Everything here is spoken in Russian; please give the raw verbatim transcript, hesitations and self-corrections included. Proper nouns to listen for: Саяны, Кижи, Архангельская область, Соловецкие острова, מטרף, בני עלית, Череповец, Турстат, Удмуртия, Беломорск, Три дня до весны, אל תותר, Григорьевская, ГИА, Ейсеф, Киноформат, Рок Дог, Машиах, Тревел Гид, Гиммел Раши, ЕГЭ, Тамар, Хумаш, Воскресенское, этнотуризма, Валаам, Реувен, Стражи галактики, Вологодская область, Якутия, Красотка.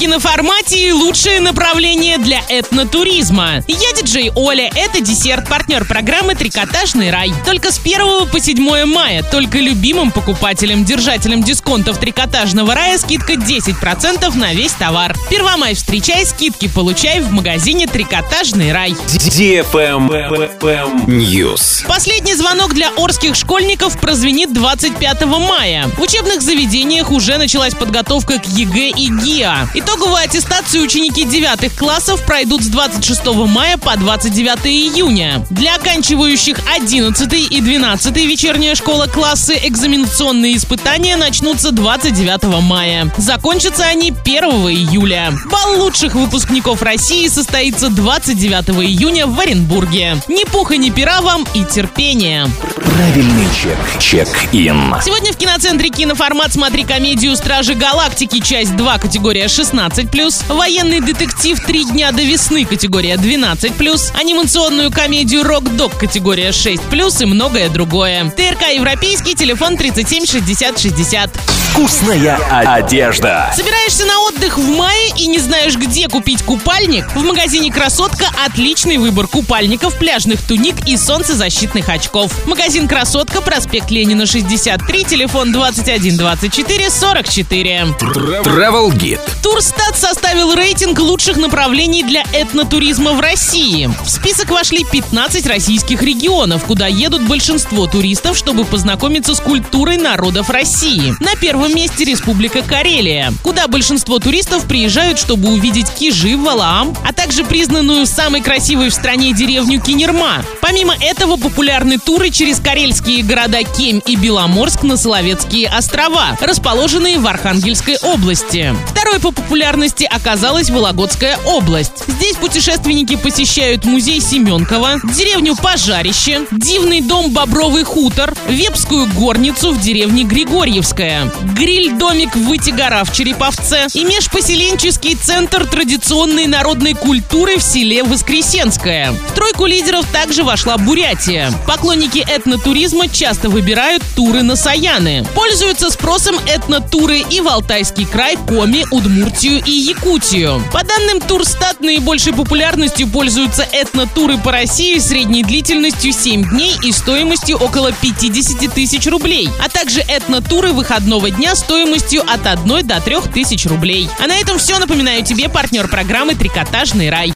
Киноформате и лучшее направление для этнотуризма. Я диджей Оля, это десерт, партнер программы «Трикотажный рай». Только с первого по седьмое мая только любимым покупателям, держателям дисконтов «Трикотажного рая» скидка десять процентов на весь товар. Первомай встречай, скидки получай в магазине «Трикотажный рай». News. Последний звонок для орских школьников прозвенит двадцать пятого мая. В учебных заведениях уже началась подготовка к ЕГЭ и ГИА. Итоговую аттестацию ученики девятых классов пройдут с двадцать шестого мая по двадцать девятое июня. Для оканчивающих одиннадцатый и двенадцатый вечерняя школа классы экзаменационные испытания начнутся двадцать девятого мая. Закончатся они первого июля. Бал лучших выпускников России состоится двадцать девятого июня в Оренбурге. Ни пуха, ни пера вам и терпение. Правильный чек. Чек-ин. Сегодня в киноцентре «Киноформат» смотри комедию «Стражи галактики», часть два, категория шестнадцать плюс, военный детектив «Три дня до весны», категория двенадцать плюс, анимационную комедию «Рок Дог», категория шесть плюс и многое другое. ТРК Европейский, телефон тридцать семь шестьдесят шестьдесят. Вкусная одежда. Собираешься на отдых в мае и не знаешь, где купить купальник? В магазине «Красотка» отличный выбор купальников, пляжных туник и солнцезащитных очков. Магазин «Красотка», проспект Ленина, шестьдесят три, телефон двадцать один двадцать четыре сорок четыре. Тревел Гид. Турстат составил рейтинг лучших направлений для этнотуризма в России. В список вошли пятнадцать российских регионов, куда едут большинство туристов, чтобы познакомиться с культурой народов России. На первом месте Республика Карелия, куда большинство туристов приезжают, чтобы увидеть Кижи, Валаам, а также признанную самой красивой в стране деревню Кинерма. Помимо этого популярны туры через карельские города Кемь и Беломорск на Соловецкие острова, расположенные в Архангельской области. Второй по популярности оказалась Вологодская область. Здесь путешественники посещают музей Семенкова, деревню Пожарище, дивный дом Бобровый хутор, вепскую горницу в деревне Григорьевская, гриль-домик Вытигора в Череповце и межпоселенческий центр традиционной народной культуры в селе Воскресенское. В тройку лидеров также вошла Бурятия. Поклонники этнотуризма часто выбирают туры на Саяны. Пользуются спросом этнотуры и в Алтайский край, Коми, Удмуртию и Якутию. По данным Турстат, наибольшей популярностью пользуются этнотуры по России средней длительностью семь дней и стоимостью около пятьдесят тысяч рублей, а также этнотуры выходного дня стоимостью от одной до трёх тысяч рублей. А на этом все. Напоминаю тебе партнер программы «Трикотажный рай».